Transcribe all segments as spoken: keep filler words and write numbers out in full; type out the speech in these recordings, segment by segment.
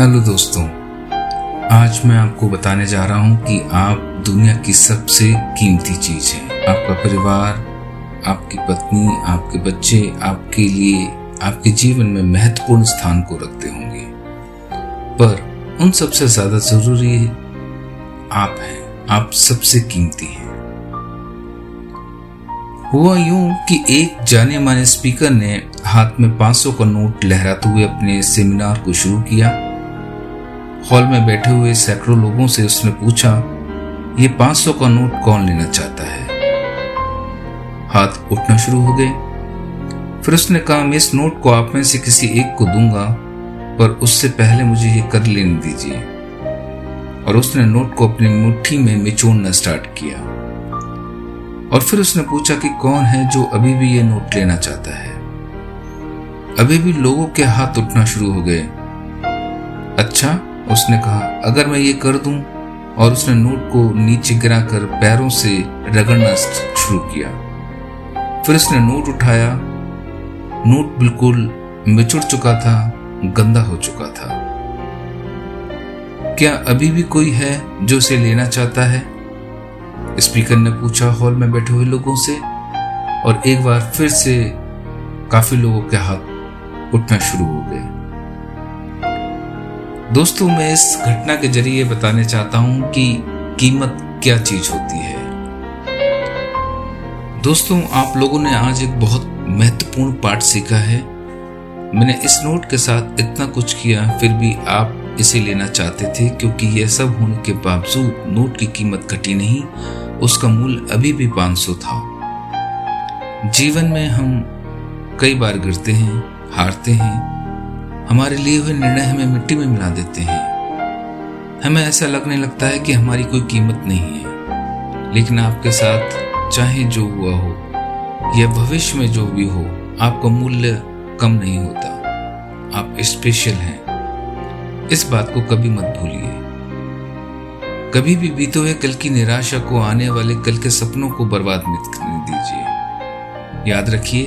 Hello दोस्तों, आज मैं आपको बताने जा रहा हूं कि आप दुनिया की सबसे कीमती चीज है। आपका परिवार, आपकी पत्नी, आपके बच्चे आपके लिए आपके जीवन में महत्वपूर्ण स्थान को रखते होंगे, पर उन सबसे ज्यादा जरूरी है आप हैं। आप सबसे कीमती हैं। हुआ यूं कि एक जाने माने स्पीकर ने हाथ में पाँच सौ का नोट लहराते हुए अपने सेमिनार को शुरू किया। हॉल में बैठे हुए सैकड़ों लोगों से उसने पूछा, ये पाँच सौ का नोट कौन लेना चाहता है? हाथ उठना शुरू हो गए। फिर उसने कहा, मैं इस नोट को आप में से किसी एक को दूंगा, पर उससे पहले मुझे ये कर लेने दीजिए। और उसने नोट को अपनी मुट्ठी में निचोड़ना स्टार्ट किया। और फिर उसने पूछा कि कौन है जो अभी भी ये नोट लेना चाहता है? अभी भी लोगों के हाथ उठना शुरू हो गए। अच्छा, उसने कहा, अगर मैं ये कर दूं? और उसने नोट को नीचे गिराकर पैरों से रगड़ना शुरू किया। फिर उसने नोट उठाया। नोट बिल्कुल मिचुड़ चुका था, गंदा हो चुका था। क्या अभी भी कोई है जो इसे लेना चाहता है? स्पीकर ने पूछा हॉल में बैठे हुए लोगों से। और एक बार फिर से काफी लोगों के हाथ उठना शुरू हो गए। दोस्तों, मैं इस घटना के जरिए बताने चाहता हूं कि कीमत क्या चीज होती है। दोस्तों, आप लोगों ने आज एक बहुत महत्वपूर्ण पाठ सीखा है। मैंने इस नोट के साथ इतना कुछ किया, फिर भी आप इसे लेना चाहते थे, क्योंकि यह सब होने के बावजूद नोट की कीमत घटी नहीं। उसका मूल्य अभी भी पाँच सौ था। जीवन में हम कई बार गिरते हैं, हारते हैं, हमारे लिए हुए निर्णय हमें मिट्टी में मिला देते हैं। हमें ऐसा लगने लगता है कि हमारी कोई कीमत नहीं है। लेकिन आपके साथ चाहे जो हुआ हो या भविष्य में जो भी हो, आपका मूल्य कम नहीं होता। आप स्पेशल हैं। इस बात को कभी मत भूलिए। कभी भी बीते हुए कल की निराशा को, आने वाले कल के सपनों को बर्बाद मत करने दीजिए। याद रखिए,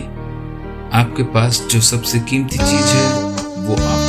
आपके पास जो सबसे कीमती चीज है वो आप